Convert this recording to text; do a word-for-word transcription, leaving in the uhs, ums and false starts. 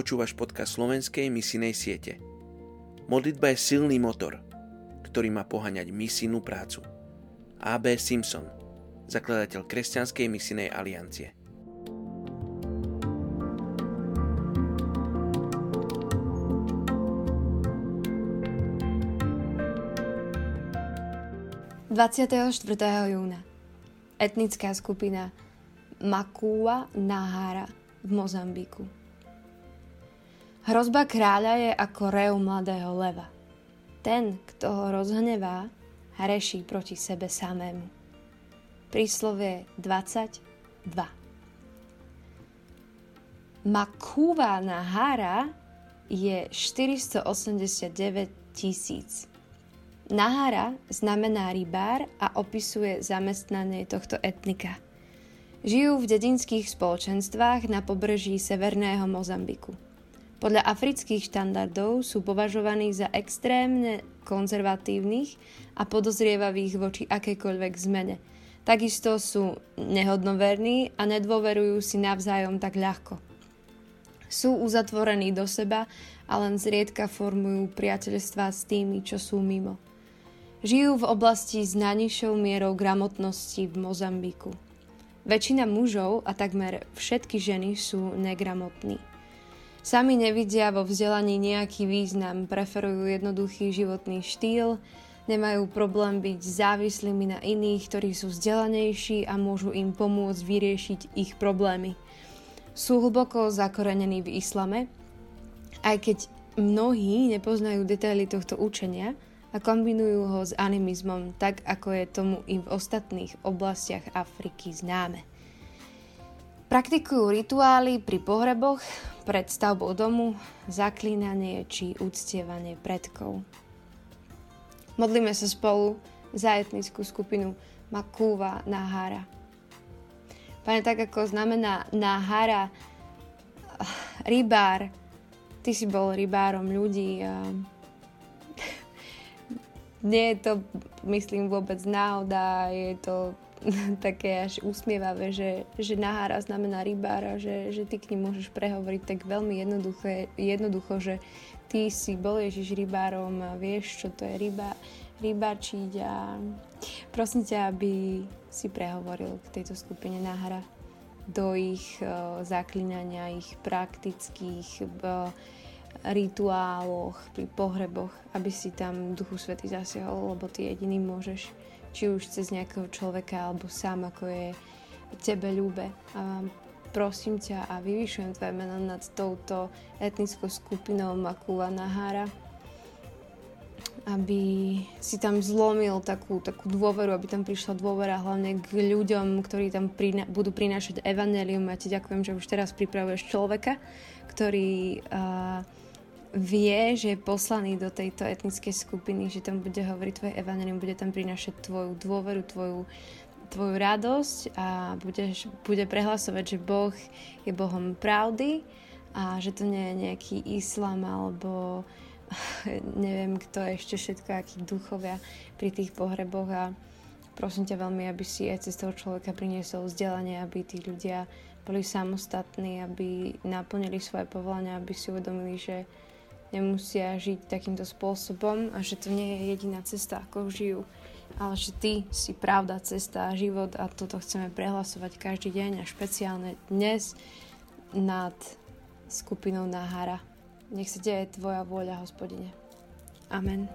počúvaš podcast slovenskej misijnej siete. Modlitba je silný motor, ktorý má poháňať misijnú prácu. á bé. Simpson, zakladateľ Kresťanskej misijnej aliancie. dvadsiateho štvrtého júna etnická skupina Makhuwa-Nahara v Mozambiku. Hrozba kráľa je ako rev mladého leva. Ten, kto ho rozhnevá, hreší proti sebe samému. Príslovie dvadsaťdva. Makhuwa-Nahara je štyristoosemdesiatdeväť tisíc. Nahara znamená rybár a opisuje zamestnanie tohto etnika. Žijú v dedinských spoločenstvách na pobreží severného Mozambiku. Podľa afrických štandardov sú považovaní za extrémne konzervatívnych a podozrievavých voči akékoľvek zmene. Takisto sú nehodnoverní a nedôverujú si navzájom tak ľahko. Sú uzatvorení do seba a len zriedka formujú priateľstvá s tými, čo sú mimo. Žijú v oblasti s najnižšou mierou gramotnosti v Mozambiku. Väčšina mužov a takmer všetky ženy sú negramotní. Sami nevidia vo vzdelaní nejaký význam, preferujú jednoduchý životný štýl, nemajú problém byť závislými na iných, ktorí sú vzdelanejší a môžu im pomôcť vyriešiť ich problémy. Sú hlboko zakorenení v islame, aj keď mnohí nepoznajú detaily tohto učenia, a kombinujú ho s animizmom, tak ako je tomu i v ostatných oblastiach Afriky známe. Praktikujú rituály pri pohreboch, pred stavbou domu, zaklínanie či uctievanie predkov. Modlíme sa spolu za etnickú skupinu Makhuwa-Nahara. Pane, tak ako znamená Nahara, rybár, ty si bol rybárom ľudí a nie je to, myslím, vôbec náhoda, je to také až usmievavé, že, že Nahara znamená rybára, že, že ty k ním môžeš prehovoriť tak veľmi jednoduché, jednoducho, že ty si bol Ježiš rybárom a vieš, čo to je ryba, rybáčiť a prosím ťa, aby si prehovoril k tejto skupine Nahara do ich uh, zaklínania, ich praktických uh, rituáloch, pri pohreboch, aby si tam Duchu Svätý zasiahol, lebo ty jediný môžeš, či už cez nejakého človeka, alebo sám, ako je tebe ľúbe. A prosím ťa a vyvyšujem tvoje meno nad touto etnickou skupinou Makhuwa-Nahara, aby si tam zlomil takú, takú dôveru, aby tam prišla dôvera hlavne k ľuďom, ktorí tam prina- budú prinášať evanjelium. A ti ďakujem, že už teraz pripravuješ človeka, ktorý uh, vie, že je poslaný do tejto etnickej skupiny, že tam bude hovoriť tvoje evanjelium, bude tam prinášať tvoju dôveru, tvoju, tvoju radosť a budeš, bude prehlasovať, že Boh je Bohom pravdy a že to nie je nejaký islám alebo neviem kto ešte všetko, akí duchovia pri tých pohreboch. A prosím ťa veľmi, aby si aj cez toho človeka priniesol vzdelanie, aby tí ľudia boli samostatní, aby naplnili svoje povolania, aby si uvedomili, že nemusia žiť takýmto spôsobom a že to nie je jediná cesta, ako žijú, ale že ty si pravda, cesta a život, a toto chceme prehlasovať každý deň a špeciálne dnes nad skupinou Nahara. Nech sa deje tvoja vôľa, Hospodine. Amen.